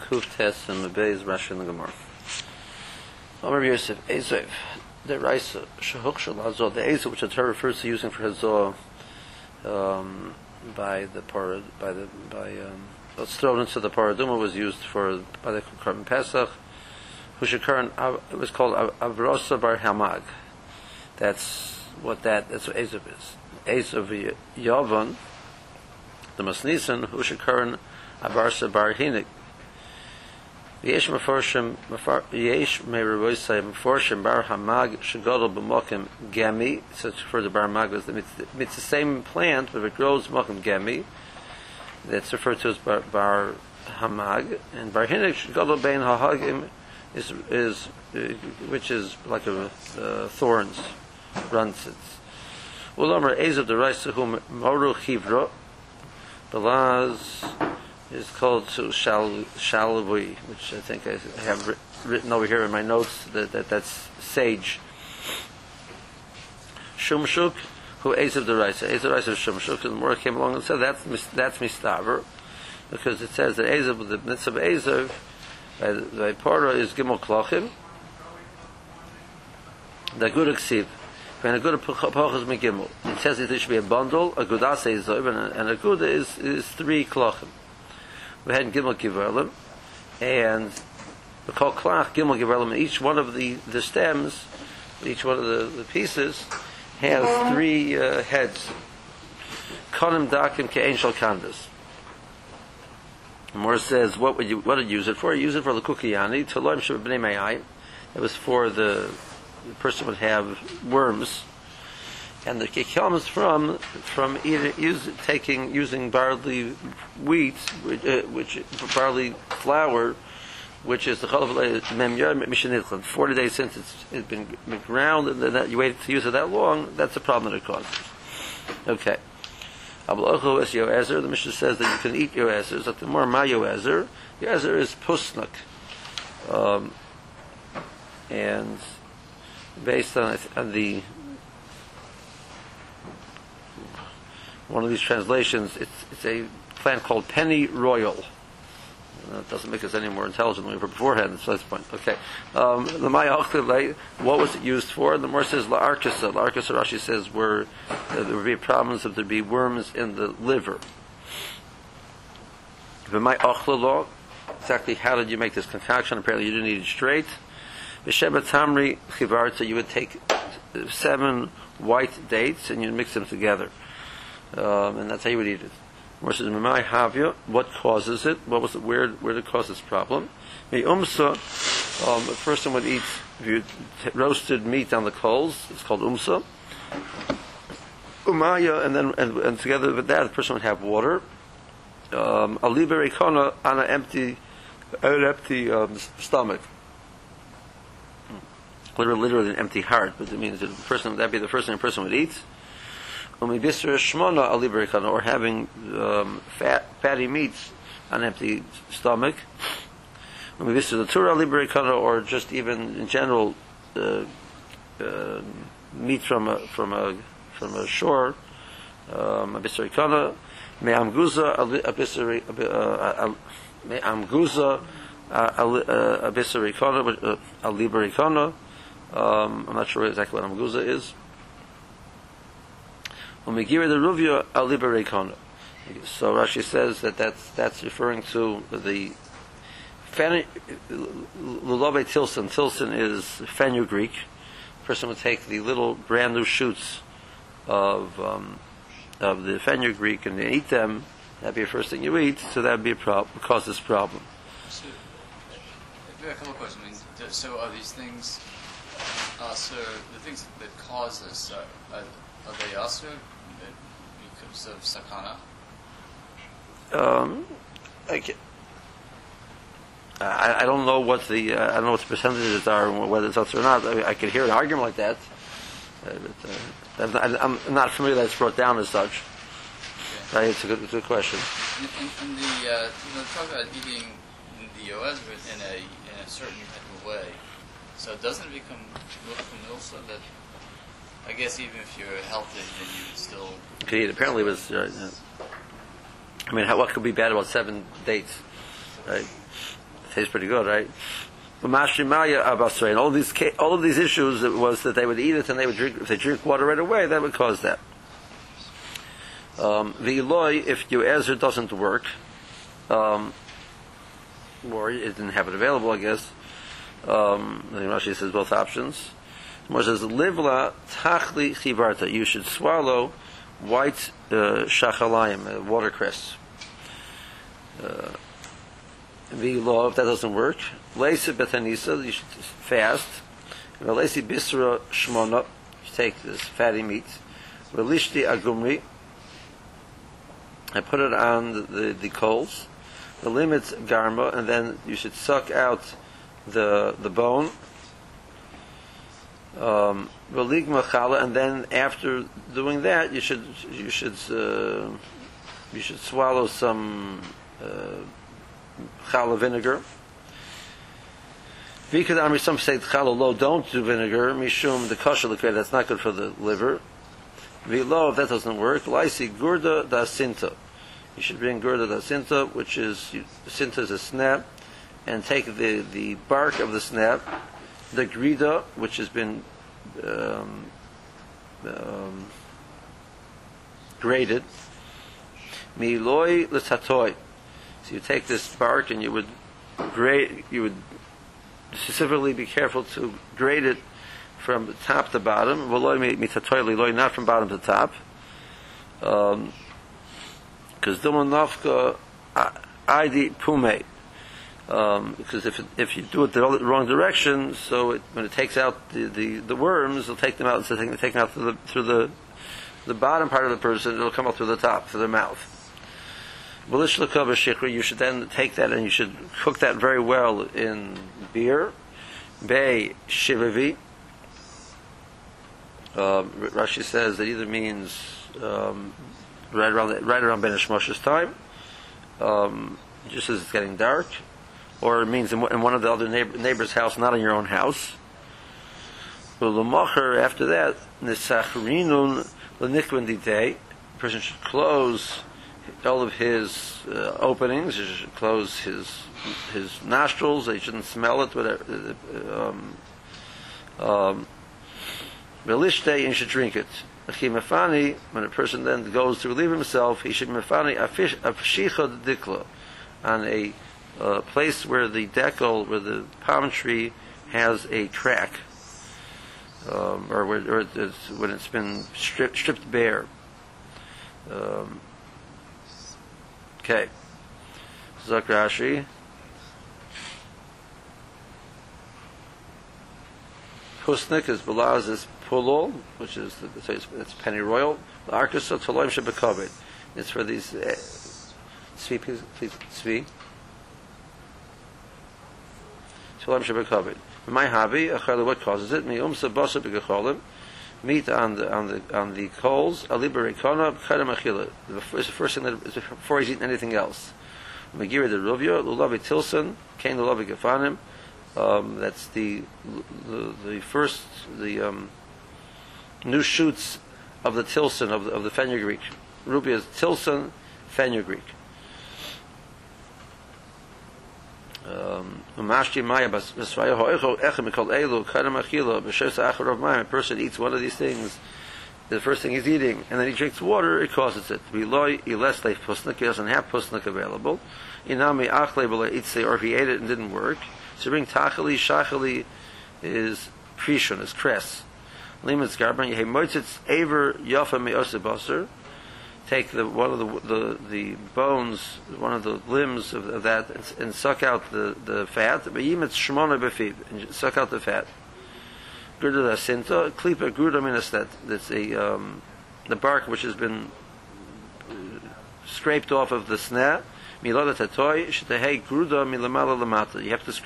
Kuf Tes and Mabez Rashi in the Gemara. Amar Yosef, Ezev, the Raisa, Shehukshel Hazor, the Ezev which the Torah refers to using for Hazor by what's thrown into the Paraduma was used for by the Korban Pesach. It was called Avrosa Bar Hamag. That's what Ezev is. Ezev Yavon, the Masnisen, Hushikaran Avarsa Bar Hinik. Yesh Meforshim Bar Hamag Shagodal B'Mokim Gemi. Such referred to Bar Hamag as it's the same plant, but if it grows Mokim Gemi, that's referred to as Bar Hamag. And Bar Hinik Shagodal Bein Hahagim is which is like a thorns, runsets. Ulamar Ezev the Rice whom Moru Chivro. Belaz is called to Shalvi, which I think I have written over here in my notes that's sage. Shumshuk, who Ezev the Raisa of Shumshuk, and the Mora came along and said that's Mistaver, because it says that Ezev, the mitzvah of Ezev by Parah is Gimel Klochim, the Gudak Siv. When a good poch is megimel, it says that there should be a bundle. A gudas is and a guda is 3 klochim. We had gimel givalim, and we call klach gimel givalim. And each one of the stems, each one of the pieces, has 3 heads. Konim dakim ke'en shel kandas. Moore says, what did you use it for? You use it for the kukiyani to loim shel bnei mayai. It was for the person would have worms, and the kikam is from using barley wheat, which barley flour, which is the chalav memyar mishnitlan. 40 days since it's been ground, and then you wait to use it that long. That's a problem that it causes. Okay. Ablocho es yoezer. The Mishnah says that you can eat yoezer. That the more my yoezer. Yoezer is pusnak, and based on the one of these translations, it's a plant called penny royal. That doesn't make us any more intelligent than we were beforehand. So that's the point. Okay. The Maya Ochlevei, what was it used for? The Mor says la'arkasa. La'arkasa, Rashi says, there would be problems if there'd be worms in the liver. The Maya Ochlevei, exactly how did you make this concoction? Apparently you didn't eat it straight. B'sheba tamri chivarta, you would take 7 white dates and you'd mix them together. And that's how you would eat it. Mor says, Mamai havya, what causes it? What was it? Where did it cause this problem? Umsa, a person would eat roasted meat on the coals. It's called umsa. Umaya, and together with that, the person would have water. Aliber ikona on an empty stomach. Literally an empty heart, but it means that the first thing a person would eat. Or having fatty meats on an empty stomach. Or just even in general meat from a shore. Me'amguza, I'm not sure exactly what amguza is. Umegira the ruvia aliberekona. So Rashi says that's referring to the lulabe tilson. Tilson is fenugreek. The person would take the little brand new shoots of the fenugreek and eat them. That'd be the first thing you eat. So that'd be a problem. Cause this problem. So, a couple of questions. So are these things? So the things that cause this are they also because of sakana? Okay. I don't know what the percentages are and whether it's also or not. I could hear an argument like that, but I'm not familiar that it's brought down as such. Okay. Right, it's a good question. In the talk about eating the OS in a certain type of way. So doesn't it become also that I guess even if you're healthy, then you would still. Okay, it apparently was. I mean, what could be bad about 7 dates? right? Tastes pretty good, right? All of these issues was that they would eat it and they would drink. If they drink water right away, that would cause that. V'iloi, if your ezer doesn't work, or it didn't have it available, I guess. Rashi says both options. More says livla tachli chivarta. You should swallow white shachalayim, watercress. V'iloi, if that doesn't work, leisi betanisa. You should fast. Leisi bisra shmona. Take this fatty meat. Relishti agumri. I put it on the coals. The limits garma, and then you should suck out the bone. And then after doing that, you should swallow some challah vinegar. Some say challah lo, don't do vinegar. Mishum the kosher liquor, that's not good for the liver. V'lo, if that doesn't work, laisi gurda da sinta. You should bring gurda da sinta, which is sinta is a snap, and take the bark of the snap, the grida, which has been grated. Miloi l'tatoi. So you take this bark and you would grate. You would specifically be careful to grate it from top to bottom, not from bottom to top, because if you do it the wrong direction, so when it takes out the worms, it'll take them out instead of taking out through the bottom part of the person, it'll come out through the top, through the mouth. You should then take that and you should cook that very well in beer. Bei shivavi. Rashi says that either means right around Ben Shmoshe's time, just as it's getting dark, or it means in one of the other neighbor's house, not in your own house. After that, the person should close all of his openings. He should close his nostrils. They shouldn't smell it. Whatever. Belishte, and should drink it. When a person then goes to relieve himself, he should mefani afshicha dikla, on a place where the decal, where the palm tree has a crack, or when it's been stripped bare. Okay, Zok Rashi. Pusnik is Balaz is Pulol, which is it's pennyroyal. Arkasa Toloim Shebekavit. It's for these Tzvi. Toloim Shebekavit. My hobby, what causes it? Meumsa Basa Begacholim. Meat on the coals. Alibere Kana B'Chadam Achila. It's the first thing that before he's eaten anything else. Megiri the Ruvia Lulavi Tilson Kain Lulavi Gafanim. That's the first new shoots of the Tilson of the fenugreek. Rubia is Tilson fenugreek. A person eats one of these things, the first thing he's eating, and then he drinks water, it causes it. He doesn't have pusnik available, or if he ate it and didn't work. So bring tacheli, shacheli is prishon, is cress. Limitz garban yehi moitzitz aver yafa me'ose baser. Take one of the bones, one of the limbs of that, and suck out the fat. Beyimitz shmona befid, and suck out the fat. Gruda da sinta klipa gruda minastet. That's the bark which has been scraped off of the snap. You have to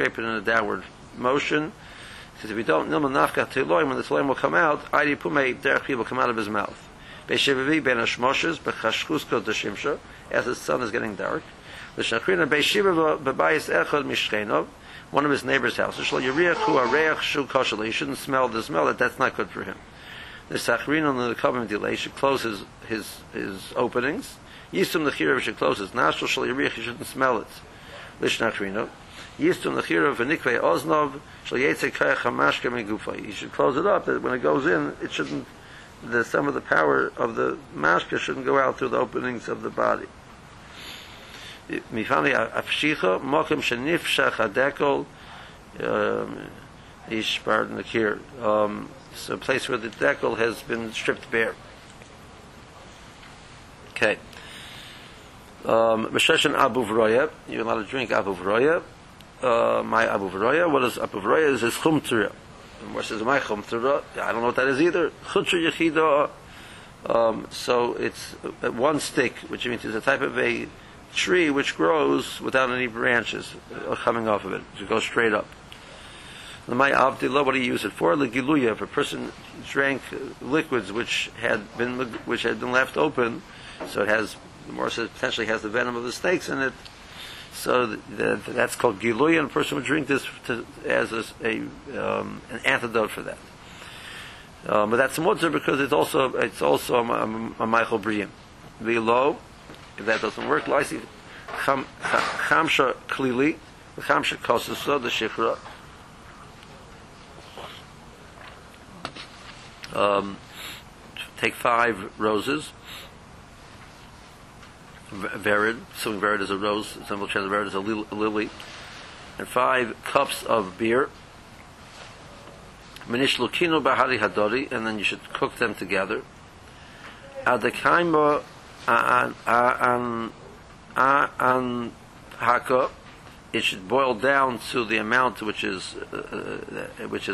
scrape it in a downward motion, because if you don't, when the slime will come out, will come out of his mouth. As the sun is getting dark, one of his neighbor's houses, you shouldn't smell the smell, that's not good for him. He should close his openings. Yisum the Chirav should close his nostrils, he shouldn't smell it. Lishnachrino. He should close it up, that when it goes in, it shouldn't, some of the power of the mashka shouldn't go out through the openings of the body. It's a place where the dekel has been stripped bare. Okay. Mesheshan Abu Vroya, you're allowed to drink Abu Vroya. My Abu Vroya, what is Abu Vroya? Is his Chumtura. The Mor says, my Chumtura, I don't know what that is either. Chutra Yechida. So it's one stick, which means it's a type of a tree which grows without any branches coming off of it. It goes straight up. My Abdillah, what do you use it for? Legiluya. If a person drank liquids which had been left open, so it has, the Mor says, potentially has the venom of the snakes in it. So that's called giluya, and a person would drink this as an antidote for that. But that's mutzer because it's also a meichel briyim. V'lo, if that doesn't work, laisi chamsha klili, chamsha kosusa the shifra. Take 5 roses. Vered, assuming vered is a rose, simple chance of vered is a lily, and 5 cups of beer. Minish lukino bahari hadori, and then you should cook them together. Adakaima an haka, it should boil down to the amount which is so I don't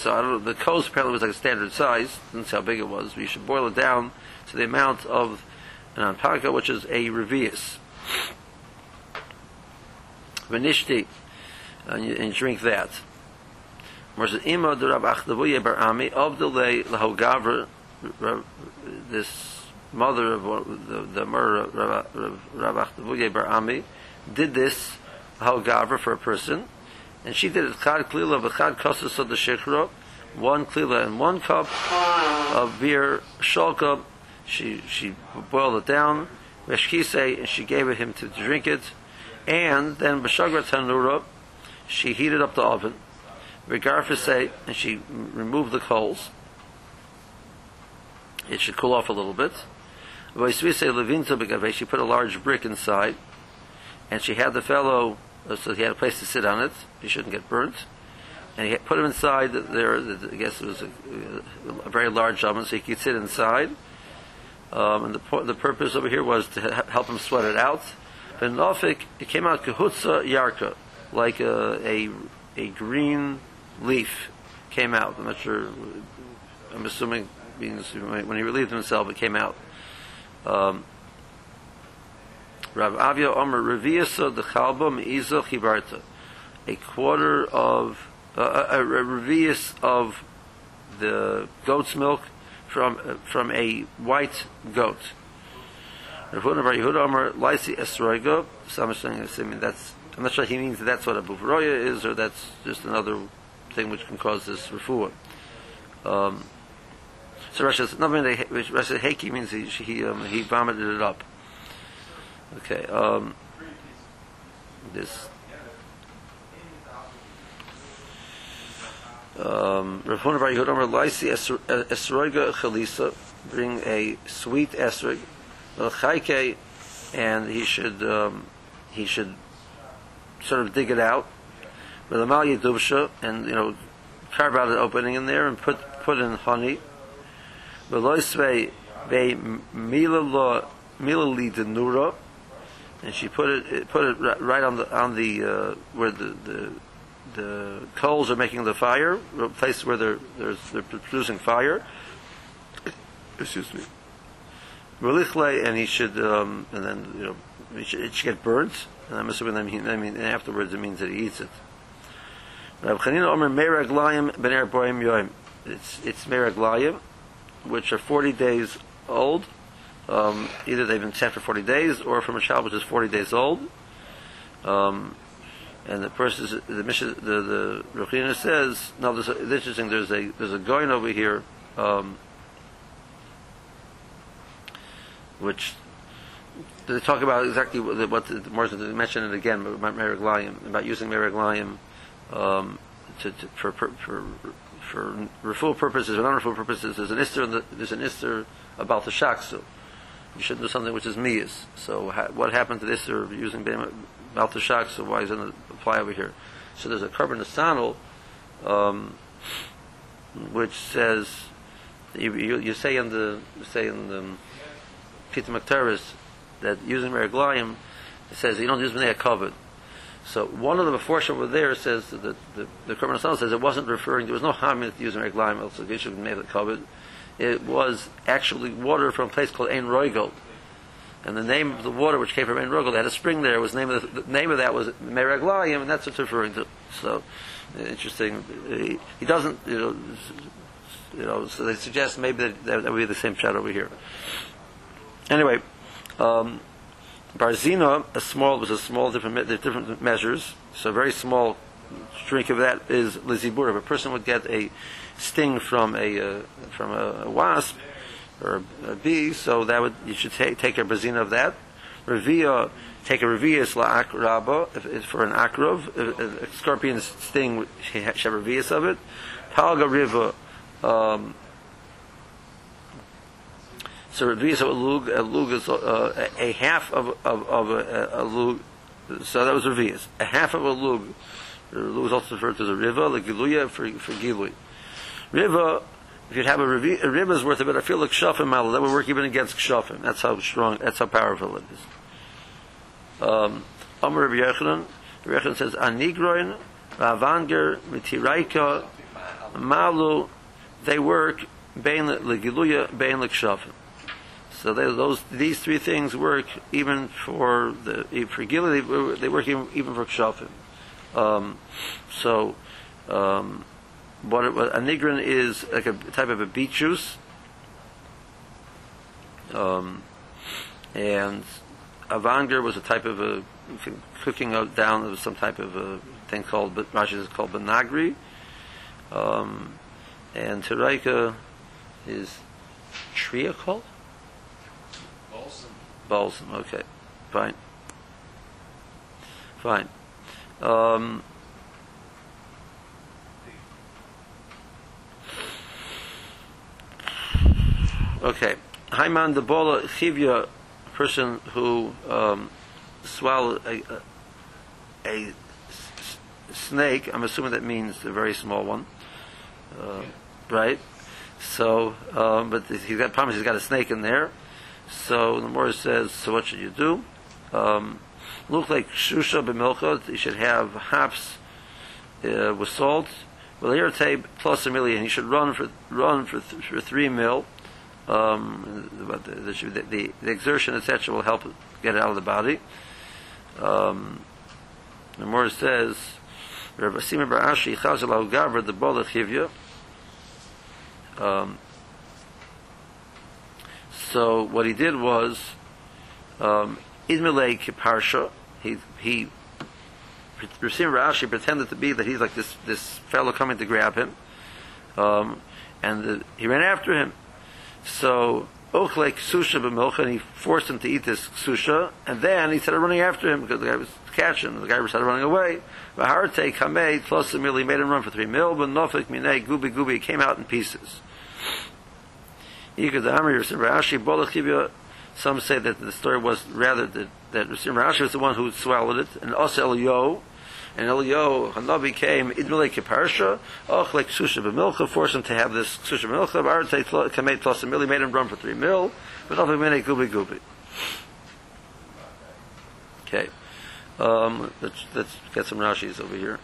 know, the kos apparently was like a standard size. Didn't say how big it was, but you should boil it down to the amount of an anpaka, which is a revius. Venishti, and you drink that. This mother of the murder Rav Achdavuyeh Bar Ami did this hogavra for a person, and she did it chad klila v'chad kosas of the shechro, 1 klila and 1 cup of beer shalka. She boiled it down, Veshkise, and she gave it him to drink it, and then Bashagra Tanura, she heated up the oven, Vigarfise, and she removed the coals. It should cool off a little bit. Vaisvise Levinta Begave, she put a large brick inside, and she had the fellow, so he had a place to sit on it, he shouldn't get burnt. And he put him inside there, I guess it was a very large oven, so he could sit inside. And the purpose over here was to help him sweat it out. But in Nafik, it came out kehutza yarka, like a green leaf came out. I'm not sure. I'm assuming means when he relieved himself, it came out. Rav Avia Omer reviasa the chalba meizo chibarta, a revias of the goat's milk from a white goat. So I'm not sure he means that's what a bufroya is, or that's just another thing which can cause this refuah. So Rashi says nothing. Rashi heki means he vomited it up. Okay. This. Rav Huna bar Yehuda Amar Laisi Esroga Chalisa, bring a sweet esrog, L'chaike, and he should sort of dig it out with a mal yedubsha, and carve out an opening in there and put in honey. V'loisvei be mila li denura, and she put it right on the where the coals are making the fire, a place where they're producing fire. Excuse me. Relichle, and he should, and then it should get burnt. And I'm assuming I mean afterwards it means that he eats it. It's meraglayim, which are 40 days old. Either they've been sent for 40 days, or from a child which is 40 days old. And the person, the Rav China says, "No, this is interesting. There's a goyin over here, which They talk about exactly what the Morzen mentioned it again about Mereg Layim, about using Mereg Layim for refuel purposes or non-refuel purposes. There's an ister about the shaksu. You shouldn't do something which is miyas. So what happened to the ister of using about the shaksu? Why doesn't it apply over here? So there's a carbon sanal, which says you say in the Pita Maktaris that using Mereg Layim, it says you don't use Bnei HaKavod. So one of the Meforshim over there says that the Korban HaSanah says it wasn't referring, there was no harm in using Mereg Layim, also Gishu Bnei HaKavod. It was actually water from a place called Ein Roigel, and the name of the water which came from Ein Roigel, they had a spring there, was the name of that was Mereg Layim, and that's what it's referring to. So interesting, he doesn't, so they suggest maybe that would be the same shot over here. Anyway, Barzina, different measures. So a very small drink of that is lizibur. If a person would get a sting from a wasp or a bee, so that would, you should take a barzina of that. Revia, take a revius la'akraba for an akrav. If a scorpion sting, she have revius of it. Talga river. So revius of a lug is a half of a lug. So that was revius. A half of a lug. The lug is also referred to as a riva, like giluya for gilui. Riva, if you'd have a riva's worth of it, I feel like kshafim mal. That would work even against kshafim. That's how strong. That's how powerful it is. Amar Rabbi Yochanan. Rabbi Yochanan says anigroin, ravanger, mitiraika, malu. They work bein legiluya, bein lekshafim. So these three things work even for Gilui, they work even for Kshafim. What anigrin is like a type of a beet juice, and avanger was a type of a cooking down of some type of a thing called, but Rashi is called banagri, and teraika is triacol. Balsam, okay, fine. Okay, Haiman de Bola Chivya, person who swallowed a snake. I'm assuming that means a very small one, right? So, but he's got problems. He's got a snake in there. So the Morris says, so what should you do? Look like shusha b'milcha, you should have hops with salt. Well, here tape plus a million. You should run for 3 mil. The exertion, etc., will help get it out of the body. The Morris says, Rabbi Sima bar Ashi chazel al gabra the bola chivya. So what he did was, Idmilei Kiparsha, he Rasim Rashi pretended to be that he's like this fellow coming to grab him, and he ran after him. So Ochle Ksusha b'milcha, and he forced him to eat this Ksusha, and then he started running after him because the guy was catching him. The guy started running away. V'harate kamei tlosimil, he made him run for 3 mil. V'nofik minei gubi, he came out in pieces. Some say that the story was rather that Rasim Rashi was the one who swallowed it, and also Elio, Hanabi came, Idmilei Kiparsha, Och like Ksusha b'milcha, forced him to have this Ksusha b'milcha, Arate Kamei Tlosimil, he made him run for 3 mil, but not Minei Gubi Gubi. Okay. Let's get some Rashis over here.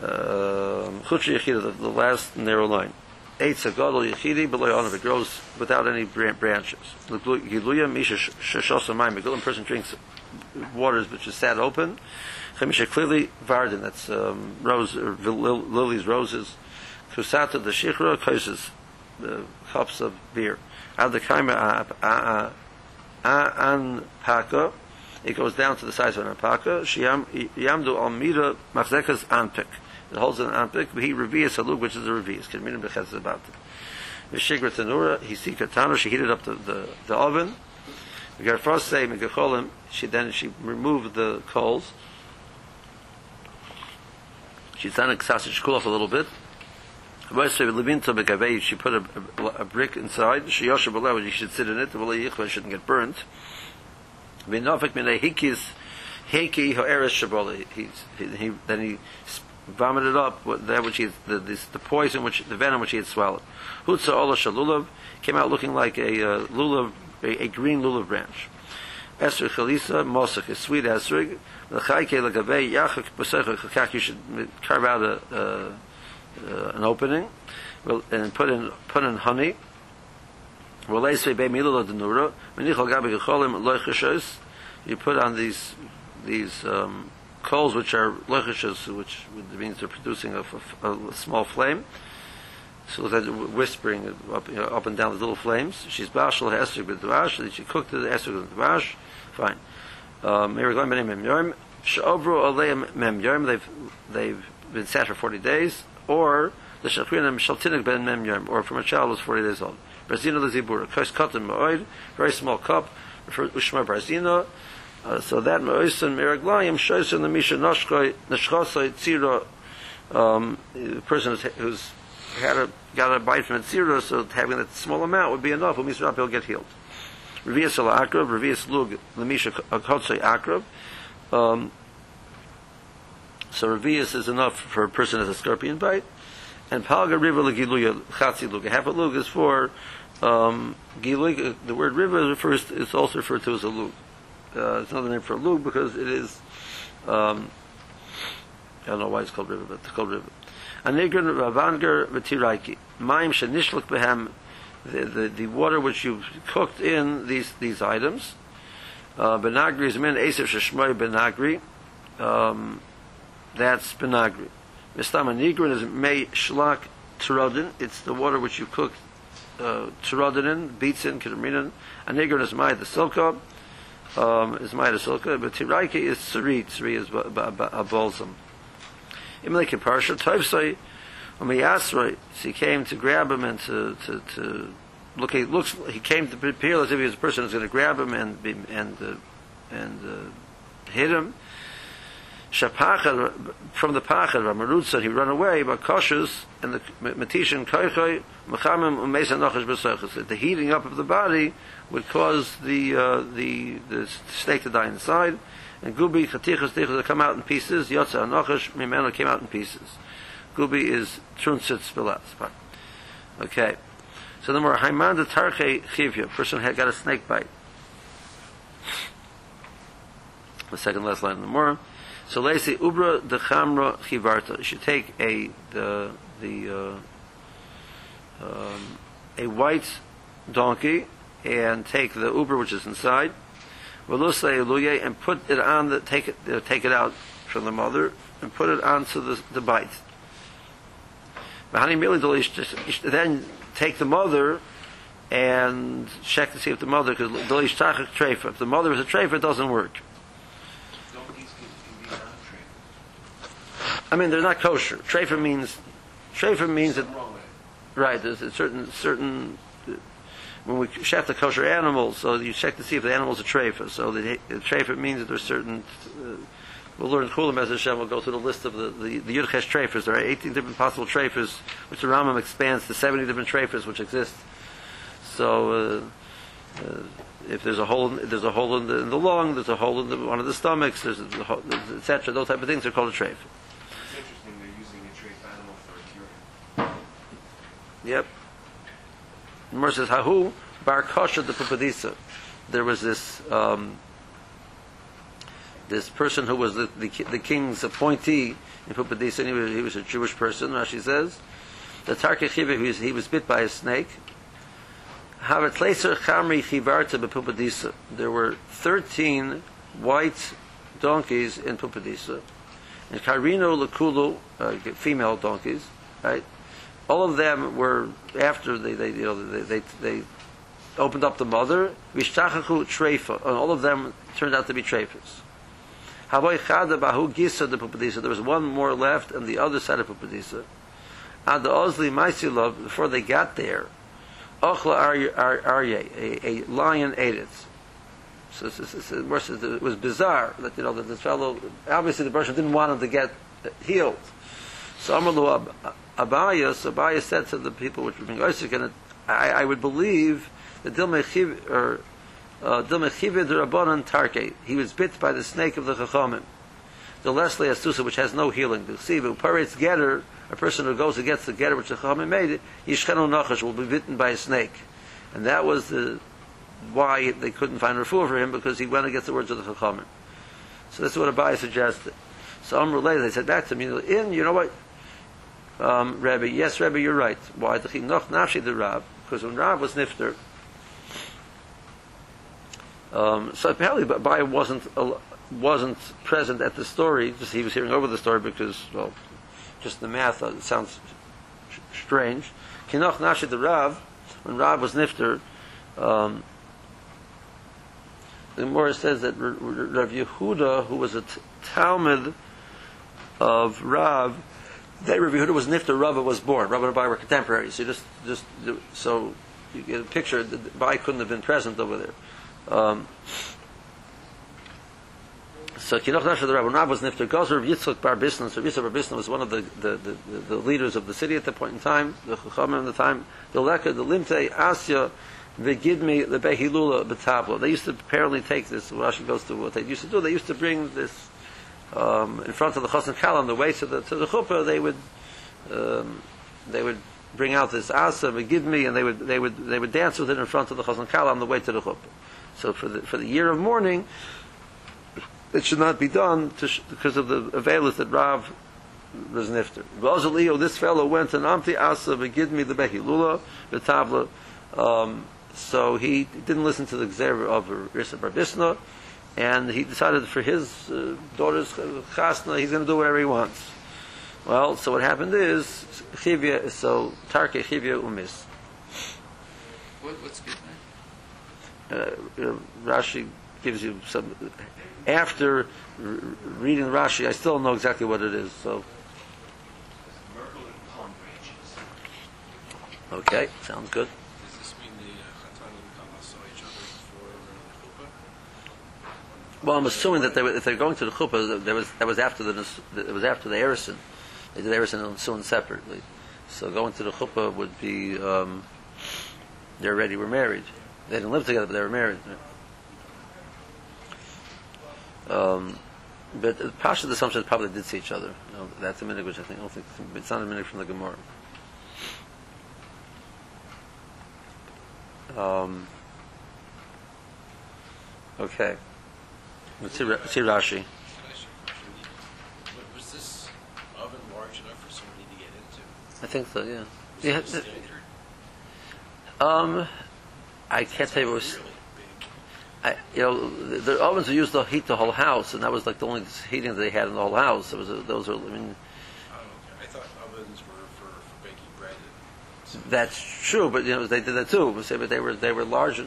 Chutzri Yechida, the last narrow line. Eitz hagadol yechidi b'lo ya'anav, it grows without any branches. Giluya misha sheshosa mayim, a giluya person drinks waters which is sat open. Chemisha clearly varden, that's lilies, roses. Kusata the shichra koses, cups of beer. Adakaima anpaka, it goes down to the size of an anpaka. Yamdu almida machzekas anpik. It holds an ampik, but he revius halug, which is a revius. Kedminim bechaz about it. V'shigrat tanura, he heated up the oven. We got first say Megacholim. She removed the coals. She's done a sausage kulof a little bit. She put a brick inside. She Yosha, you should sit in it. The Yichva shouldn't get burnt. Then he vomited up that which he had, the poison, which the venom which he had swallowed. Hutza ola shalulav, came out looking like a lulav, a green lulav branch. Esrig chalisa mosach, is sweet esrig. You should carve out an opening and put in honey. You put on these coals which are lochishos, which means they're producing a small flame. So that whispering up and down the little flames. She's bashal esrig with dvash. She cooked the esrig with dvash. Fine. They've been sat for 40 days, or the shachrinim shaltinik ben mem yom, or from a child who's 40 days old. Brazina lezibura, kos katan ma'od, very small cup. Ushma Brazina, so that Ma'osin Miraglayim shows in the Misha Nashkoi Nashchasai Tzira, the person who's got a bite from a Tzira, so having that small amount would be enough. When Mizrap he'll get healed. Revias ala Akrab, Revias Lug the Misha Kotzai Akrab. So Revias is enough for a person as a scorpion bite, and Palga River Legiluya Chatzi Lug, half a lug is for. Gilug, the word river is also referred to as a lug. It's another name for a lug because it is, I don't know why it's called river, but it's called river. Anigrin Ravanger Vatiraiki. Maim Shanishlik Behem, the water which you've cooked in these items. Benagri is min Asif Shashmoy Benagri. That's Benagri. Mistama Nigrin is May Shlak Turodin. It's the water which you've cooked. Trodinin, Beetsin, Kedaminin, Anigrin is Maya the Silka, but Tiraiki is Tsari, Tsari is a balsam. Imleki Parsha, Taifsai, Umiyasrai, he came to grab him and to look, he came to appear as if he was a person who's going to grab him and hit him. Shapachad, from the Pachad, Ramarutza, he ran away, but Koshus, and the Matishan Koichoi, Mechamim, Umesa Nochesh Besochus. The heating up of the body would cause the snake to die inside, and Gubi, Chatichas, Tichas, they come out in pieces, Yotza, Nochesh, Mimeno came out in pieces. Gubi is Trunsit Spilat. Okay. So then we're Haimanda Tarche Chivya, person had got a snake bite. The second last line in the Morah. So Lacey Ubra de Chamra Chivarta. You should take a white donkey and take the Ubra which is inside. And put it on the take it out from the mother and put it onto the bite. Then take the mother and check to see if the mother, because if the mother is a treifa, it doesn't work. I mean, they're not kosher. Treifa means that, right? There's a certain when we check the kosher animals, so you check to see if the animal's a treifa. So the treifa means that there's certain. We'll learn Chulam as Hashem. We'll go through the list of the Yudchesh treifas. There are 18 different possible treifas, which the Rambam expands to 70 different treifas which exist. So if there's a hole in the lung, there's a hole in one of the stomachs, there's etc. Those type of things are called a treifa. Yep. The Gemara says, Hahu bar Kasha the Pupadisa. There was this person who was the king's appointee in Pupadisa, and he was a Jewish person. Rashi says, the Tarkei Chivah, he was bit by a snake. Havatleser Chamri Chivarta be Pupadisa. There were 13 white donkeys in Pupadisa, and Karino Lekulu, female donkeys, right? All of them were after they opened up the mother. Vishtachachu treifa, and all of them turned out to be treifas. Havoi chada bahu gisa the Pupadisa. There was one more left on the other side of Pupadisa. And the ozli maisilov, before they got there, ochla arye, a lion ate it. So it was bizarre that that this fellow, obviously the Bereshit didn't want him to get healed. So Amar lo Abaya said to the people which were being Isaac, and I would believe that Dilmechivid Rabbanan Tarke, he was bit by the snake of the Chachamim. The Leslie Astusa, which has no healing. The Sivu Paretz Getter, a person who goes against the Getter which the Chachamim made, Yishchenu Nachash, will be bitten by a snake. And that was why they couldn't find refuah for him, because he went against the words of the Chachamim. So that's what Abai suggested. So Amr Lehi, they said back to him, you know what, Rabbi, yes Rabbi, you're right. Why? Because when Rav was nifter, so apparently Abai wasn't present at the story, just he was hearing over the story because, well, just the math, it sounds strange. Kinoch Nashi the Rav, when Rav was nifter, the Gemara says that Rav Yehuda, who was a Talmud of Rav, that Rav Yehuda was nifter, Rav was born. Rav and Abai were contemporaries. So so you get a picture that Abai couldn't have been present over there. So Kinoch Nasha the Rav, when Rav was nifter, goes Rav Yitzchak Bar Bisnan. So Rav Yitzchak Bar Bisnan was one of the leaders of the city at that point in time, the Chachamim at the time, the Leka, the Limtei, Asya. They give me the behilula b'tabla. They used to apparently take this. Rashi goes to what they used to do. They used to bring this in front of the chosn kala on the way to the chuppah. They would bring out this asa and give me, and they would dance with it in front of the chosn kala on the way to the chuppah. So for the year of mourning, it should not be done because of the avelus that Rav was nifter. Rosalio, this fellow went and amti asa and give me the behilula b'tabla. So he didn't listen to the gzera of Risa Bar Bisna, and he decided for his daughter's chasna he's going to do whatever he wants. Well, so what happened is chivya. So tarke chivya umis. What's good Rashi gives you some. After reading Rashi, I still don't know exactly what it is. So. Myrtle and palm branches. Okay, sounds good. Well, I'm assuming that if they're going to the chuppah, that was after the erison. They did erison and soon separately. So going to the chuppah would be they already were married. They didn't live together, but they were married. But the Pasha the assumption probably did see each other. No, that's a minhag which I don't think it's not a minhag from the Gemara. Okay. Let's see Rashi. Was this oven large enough for somebody to get into? I think so, yeah. Was it standard? I can't tell you what it was. Really big. The ovens were used to heat the whole house, and that was like the only heating they had in the whole house. It was Oh, okay. I thought ovens were for baking bread. That's true, but they did that too. But they were larger.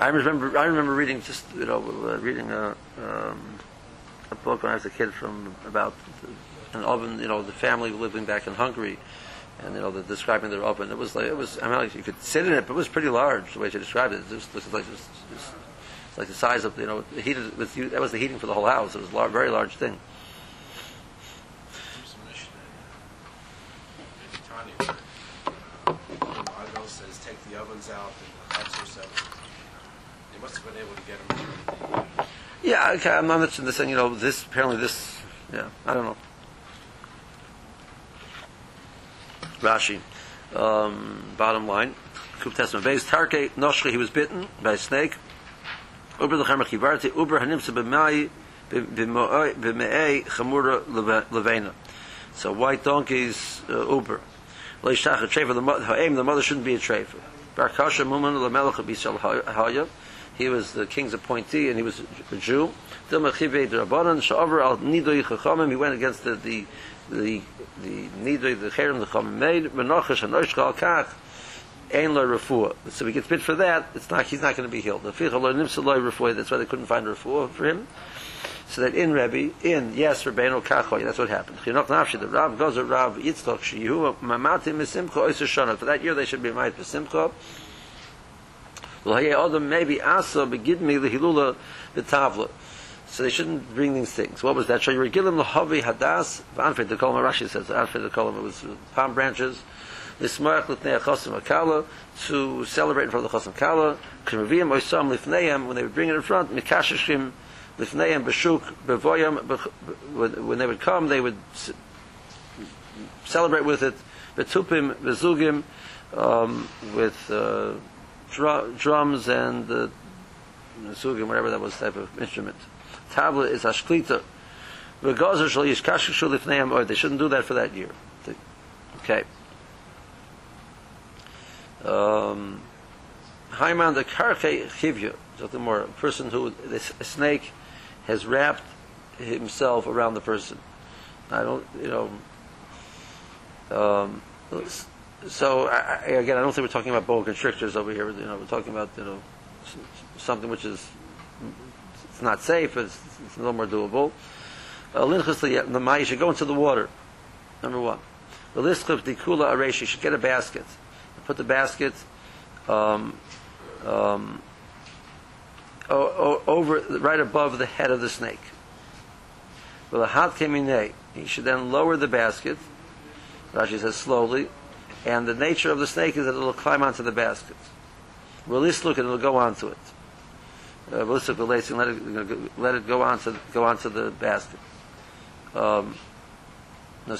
I remember reading a book when I was a kid from about an oven. The family living back in Hungary, and they're describing their oven. I mean, you could sit in it, but it was pretty large the way she described it. It just looked like it's like the size of heated. That was the heating for the whole house. It was a very large thing. Says take the ovens out and the huts are. They must have been able to get them. Yeah, okay, I'm not mentioning this thing, I don't know. Rashi. Bottom line. Kup Testament Beis Tarke Noshri, he was bitten by a snake. Uber the Khamar Kivarti, Uber Hanimsa Bimai Bimei Khamura Levena. So white donkeys Uber. The mother shouldn't be a trefa. Barkasha Muman Lamelech Bishal Haya. He was the king's appointee and he was a Jew. He went against the nidui the cherem the chachamim made. Menochash and Oishchal Kach Ein Lo Refuah. So he gets bit for that. He's not going to be healed. That's why they couldn't find refuah for him. So that in Rebbe, Rabbeinu Kachoy, that's what happened. Chinok Nafshi, the Rav goes to Rav Yitzchak, Shehu, Mamati Mesimcha, Oisashana. For that year they should be Mamati Mesimcha. So they shouldn't bring these things. What was that? Rashi says, it was palm branches, to celebrate in front of the Chosam Kala. When they would bring it in front, when they would come, they would celebrate with it, with drums and zugim, whatever that was, type of instrument. Tabla is hashklita. They shouldn't do that for that year. Okay. Haiman the karke chivya, something more. A person who, a snake has wrapped himself around the person. So I don't think we're talking about boa constrictors over here. We're talking about something which is, it's not safe, but it's a little more doable. You should go into the water. Number one, you should get a basket. Put the basket over, right above the head of the snake. You should then lower the basket. Rashi says slowly, and the nature of the snake is that it will climb onto the basket. And it will go onto it. Let it go onto the basket. When it goes onto the basket, he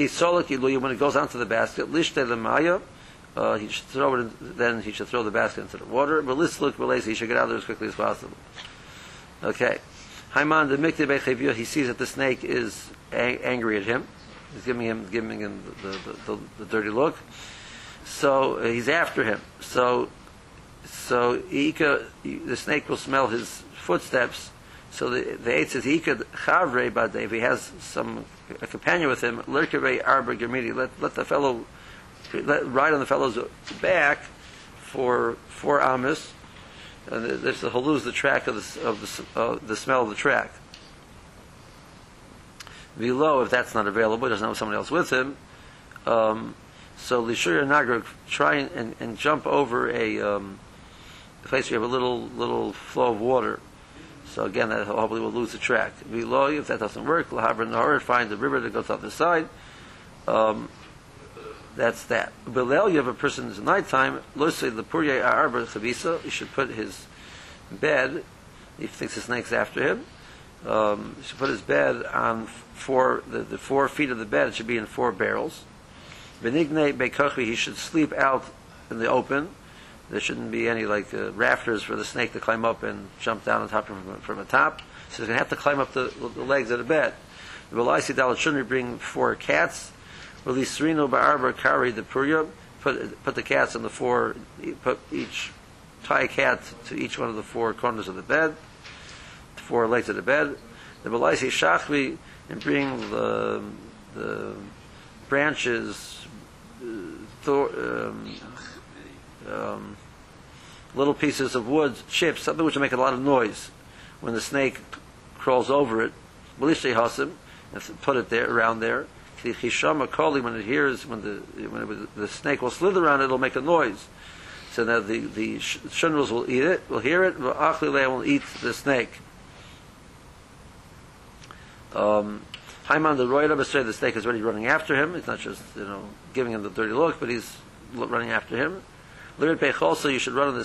should throw it. Then he should throw the basket into the water. He should get out of there as quickly as possible. Okay. Haiman the mikdei bechivya. He sees that the snake is angry at him. He's giving him the dirty look. So he's after him. So the snake will smell his footsteps. So the eight says, if he has a companion with him, let the fellow ride on the fellow's back for 4 amas, and this will lose the track of the smell of the track. Below, if that's not available, doesn't have somebody else with him. So Lishur Nagrug, try and jump over a place where you have a little flow of water. So again, that hopefully will lose the track. Below, if that doesn't work, Lahabra Nahor, find the river that goes off the side. That's that. Below, you have a person who's at nighttime. Losei the Purye Arba Chavisa, you should put his bed, he thinks the snake's after him. You should put his bed on the 4 feet of the bed. It should be in 4 barrels. Benigne Bekochi, he should sleep out in the open. There shouldn't be any rafters for the snake to climb up and jump down on top from the top. So he's going to have to climb up the legs of the bed. The Belaisi Dalit, shouldn't we bring 4 cats? Release Serino Ba'arba Kari the Purya. Put the cats on the 4, tie a cat to each one of the 4 corners of the bed, 4 legs of the bed. The Belaisi Shachvi, and bring the branches, little pieces of wood, chips, something which will make a lot of noise when the snake crawls over it. Melishei hasim, and put it there, around there. Chishama koli, when it hears, when the snake will slither around, it'll make a noise. So now the shunrils will eat it, will hear it. V'achlilei will eat the snake. Haiman the roida b'srei, the snake is already running after him. It's not just giving him the dirty look, but he's running after him. Lirit Pech also, you should run in the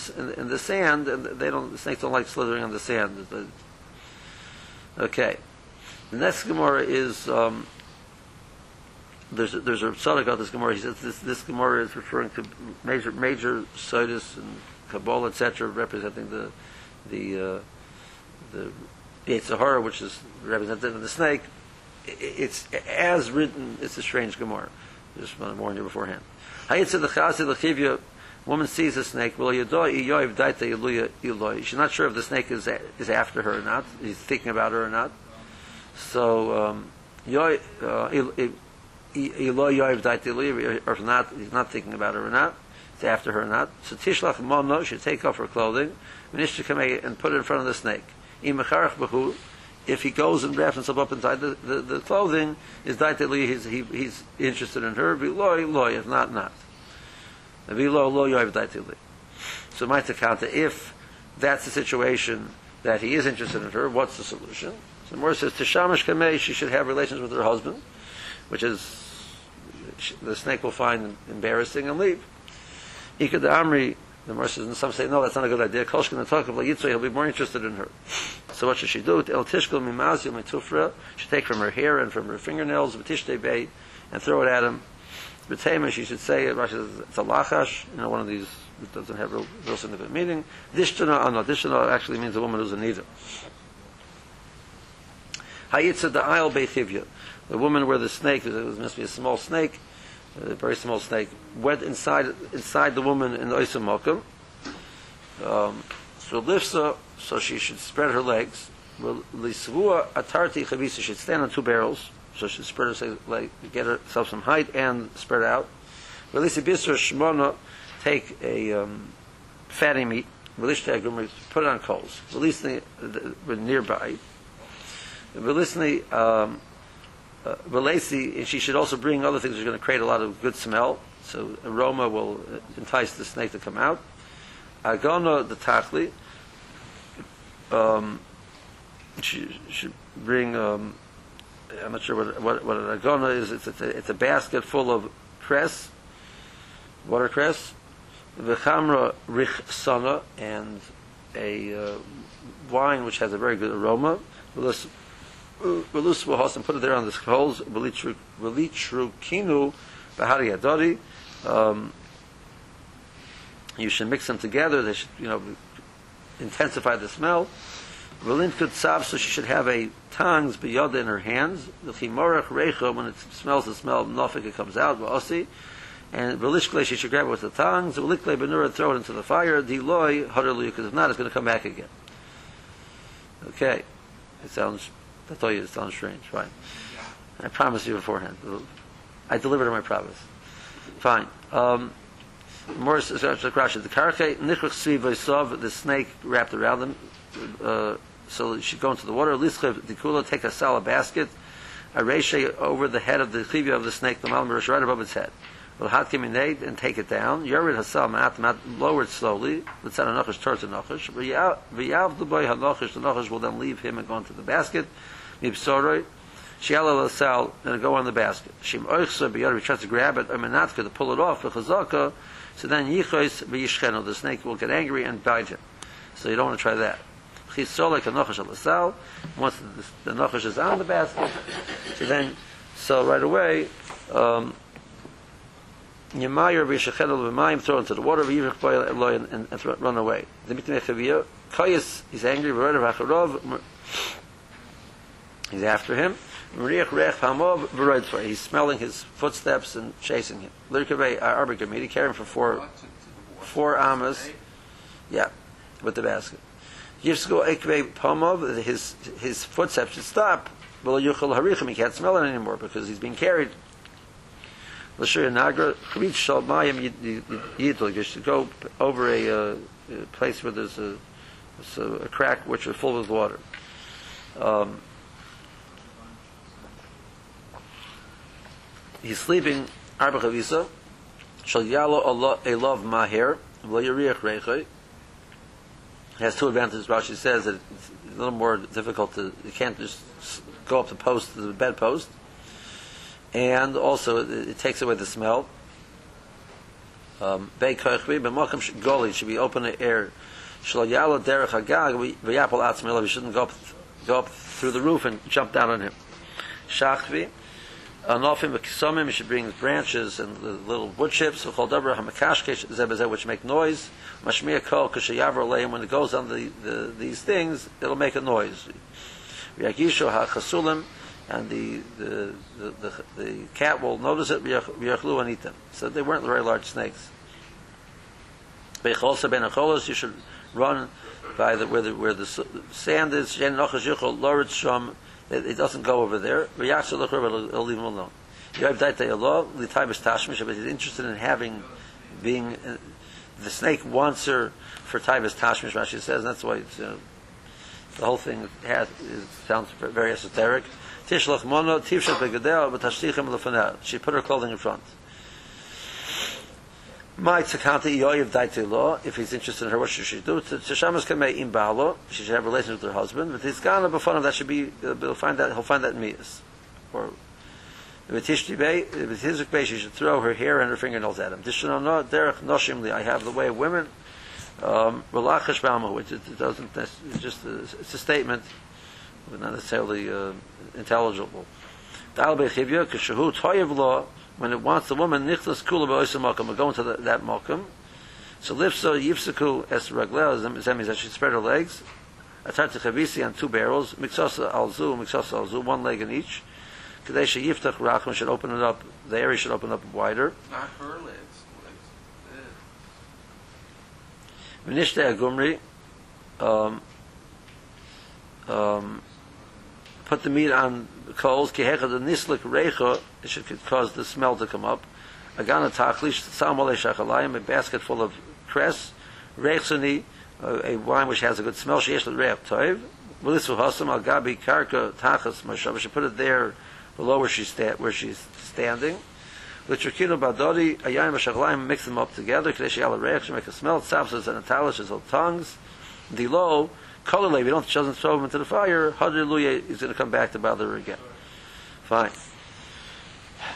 sand, and the snakes don't like slithering on the sand. Okay. The next Gemara is, there's a tzaddik about this Gemara. He says this Gemara is referring to major Sodus and Kabbalah, etc., representing the Yetzirah, which is represented in the snake. It's as written, it's a strange Gemara. Just want to warn you beforehand. Hayitzah the Chasi the Chivya. Woman sees a snake. She's not sure if the snake is after her or not. He's thinking about her or not. So, or if not, he's not thinking about her or not. It's after her or not. So tishlach mono, she take off her clothing, and put it in front of the snake. If he goes and wraps himself up inside the clothing, he's interested in her. If not, not. So my takanta, if that's the situation that he is interested in her, what's the solution? So the Gemara says, Tishamish Kamei, she should have relations with her husband, which is, the snake will find embarrassing and leave. Ika de Amri, the Gemara says, and some say, no, that's not a good idea. He'll be more interested in her. So what should she do? She take from her hair and from her fingernails, and throw it at him. She should say, it's a lachash, one of these that doesn't have real significant meaning. Dishtana actually means a woman who's in need. Hayitza da'ayl beithivya. The woman where the snake, there must be a small snake, a very small snake, went inside the woman in the oisam mokum. So lifsa, so she should spread her legs. Lisvua atarti chavisa, she'd stand on two barrels, so she'd spread her legs, get herself some height and spread out. Relisi bisra shmona, take a fatty meat, release the agum, put it on coals, release the nearby. And she should also bring other things that are going to create a lot of good smell, so aroma will entice the snake to come out. Agona the tachli, she should bring, I'm not sure what an agona is, it's a basket full of cress, watercress, v'chamra richsana, and a wine which has a very good aroma, and put it there on the coals. You should mix them together. They should, intensify the smell. So she should have a tongs biyada in her hands. When it smells the smell of nafik, it comes out. And she should grab it with the tongs. Throw it into the fire. Because if not, it's going to come back again. Okay, I told you it sounds strange, fine. I promised you beforehand. I delivered on my promise. Fine. Morris is the karke, the snake wrapped around them. So she go into the water, take a salad basket, areshe over the head of the chivya of the snake, the malmurish right above its head. And take it down. Yorid hasal ma'at, lower it slowly. Let's add a nachash towards the nachash. V'yav the boy hanachash, the nachash will then leave him and go into the basket. Mibsoroi, she'ala lasal, and it'll go on the basket. Shim oichsa b'yorid, he tries to grab it, umenatka, to pull it off, v'chazaka, so then yichos v'yishcheno, the snake will get angry and bite him. So you don't want to try that. Chisolek hanachash alasal, once the nachash is on the basket, so right away, Yemayr v'yishachedol v'mayim, throw into the water v'yivich b'yal eloi and run away. The mitnei chaviyah, Kayas is angry v'redav hacharov, he's after him. M'riach rech hamov v'roidfar, he's smelling his footsteps and chasing him. L'rikavei arbigamid, he carried him for four amas, with the basket. Yivsko ekvei pomov, his footsteps should stop. V'lo yuchel harichim, he can't smell it anymore because he's being carried. You should go over a place where there's a crack which is full with water. He's sleeping. Arba chavisa. Shal yalo elav maher v'lo yiriach reichei. It has two advantages. Rashi says that it's a little more difficult to. You can't just go up the post, the bedpost. And also, it takes away the smell. Bei kochvi b'makom goli, should be open air. Shlo yalo derech hagag v'yapol atzmelav. You shouldn't go up through the roof and jump down on him. Shachvi anofim v'kisomim. You should bring branches and little wood chips. V'chol dabra hamakashkesh zebezeh, which make noise. Mashmiya kol kashayavar leim. When it goes on these things, it'll make a noise. V'yagisho hachasulim. And the cat will notice it, v'yachlu and eat them. So they weren't very large snakes. Beicholsa ben acholos, you should run by where the sand is. Shen nochash yichol loritz sham, it doesn't go over there. V'yachsel lechor, it'll leave him alone. Yoav daitei elo, l'tayim is tashmish, but he's interested in the snake wants her for time is tashmish, Rashi says, and that's why it's, the whole thing sounds very esoteric. She put her clothing in front. My tzakhanti yoyev daite law. If he's interested in her, what should she do? Tishamas kamei im balo. She should have relations with her husband. But he's gone before him. That should be. He'll find that in mias. Or with his bay, she should throw her hair and her fingernails at him. I have the way of women. It doesn't. It's just. It's a statement, but not necessarily intelligible. When it wants the woman, nichlas kula ba'osim makom, we're going to that makom. So lifso yifsaku es regleos, that means that she spread her legs. Atar techavisi on two barrels, miksasa alzu, one leg in each. Kadesha yiftach rachman should open it up. The area should open up wider. Not her legs. V'nishtei agumri, put the meat on the coals. Kehecha the nislik reicha. It should cause the smell to come up. Agana tachlish salmolei shachalayim, a basket full of cress, reichsoni, a wine which has a good smell. Sheyesh l'reich toiv. V'lisu hasam al gabi karka tachas mashav. She put it there below where she's standing. L'chukinu badori ayayim shachalayim, mix them up together. Kadesh yala reich to make a smell. Tzavsas and atalish or tongues. Dilo kololei. We don't. She doesn't throw them into the fire. Hallelujah is going to come back to bother her again. Fine.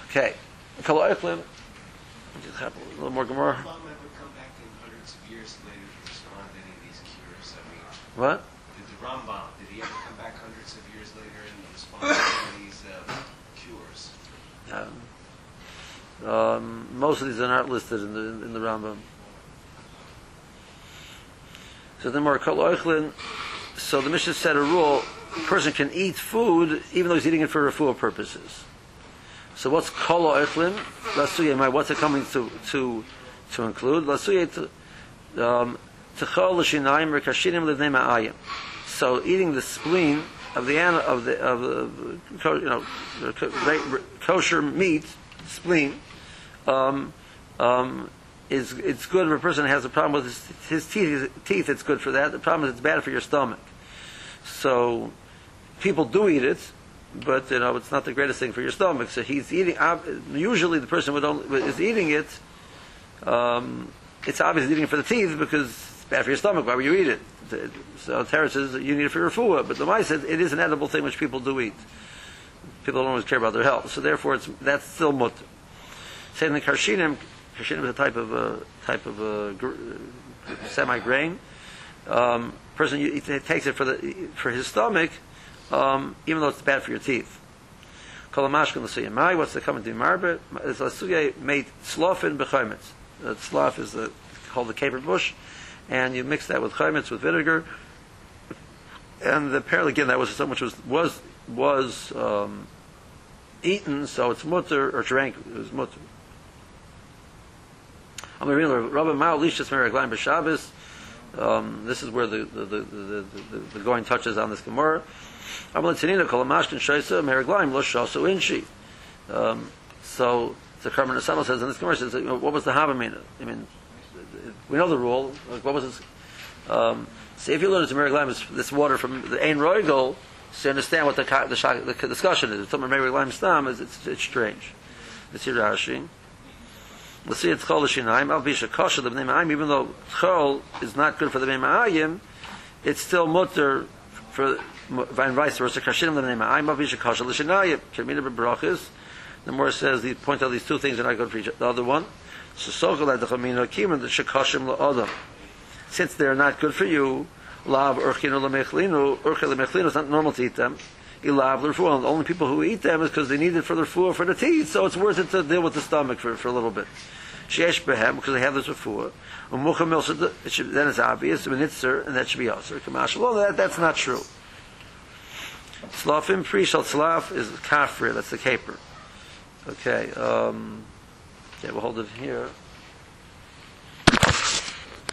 Okay, Kalaiklim. Just have a little more Gemara. Islam ever come back in hundreds of years later to respond to any of these cures? I mean, what? Did the Rambam? Did he ever come back hundreds of years later and respond to any of these cures? Most of these are not listed in the Rambam. So then, more Kalaiklim. So the Mishnah set a rule: a person can eat food even though he's eating it for refuah purposes. So what's kol oichlin? Lasuye, what's it coming to include? Lasuye techol l'shinayim rekashinim l'dnei ma'ayim. So eating the spleen of the kosher meat spleen is it's good if a person has a problem with his teeth. It's good for that. The problem is it's bad for your stomach. So people do eat it. But it's not the greatest thing for your stomach. So he's eating. Usually, the person is eating it. It's obvious he's eating it for the teeth because it's bad for your stomach. Why would you eat it? So Teretz says you need it for your refuah. But the Maisa says it is an edible thing which people do eat. People don't always care about their health. So therefore, that's still mutter. Saying the karshinim. Karshinim is a type of semi grain. Person takes it for his stomach. Even though it's bad for your teeth. Kalamashkin l'suyamai, what's the coming to Marbet? It's l'suye made slof in b'chaimetz. Slof is called the caper bush, and you mix that with chaimetz, with vinegar, and apparently again that was something which was eaten, so it's mutter, or drank, it was mutter. I'm a real Rabbi Mao Lishas Meraglaim b'Shabbos. This is where the going touches on this Gemara. So the Karman Asano says in this Gemara, says, what was the Havamina? I mean, we know the rule. Like, what was this? So if you learn to Meraglaim this water from the Ein Roigel, so you understand what the discussion is. If someone Meraglaim Stam, it's strange. It's Hirashi. Let's see, it's Chol L'Shinayim. Al Bisha Kosha, the Bnei Ma'ayim, even though Chol is not good for the Bnei Ma'ayim, it's still mutter for vice versa. Kashinim the Bnei Ma'ayim, Al Bisha Kosha L'Shinayim. Kermina B'Brachis. The Mor says, he points out these two things are not good for each other. The other one, Sosokol Adachamino Kim and the Shekoshim L'Odom. Since they are not good for you, Lav Urchinu L'Mechlinu. Urchinu L'Mechlinu is not normal to eat them. The only people who eat them is because they need it for their food, for the teeth, so it's worth it to deal with the stomach for a little bit. Sheesh behem, because they have this before. Then it's obvious, and that should be also. Well, that's not true. Slafim free shal slaf is kafir, that's the caper. Okay, we'll hold it here.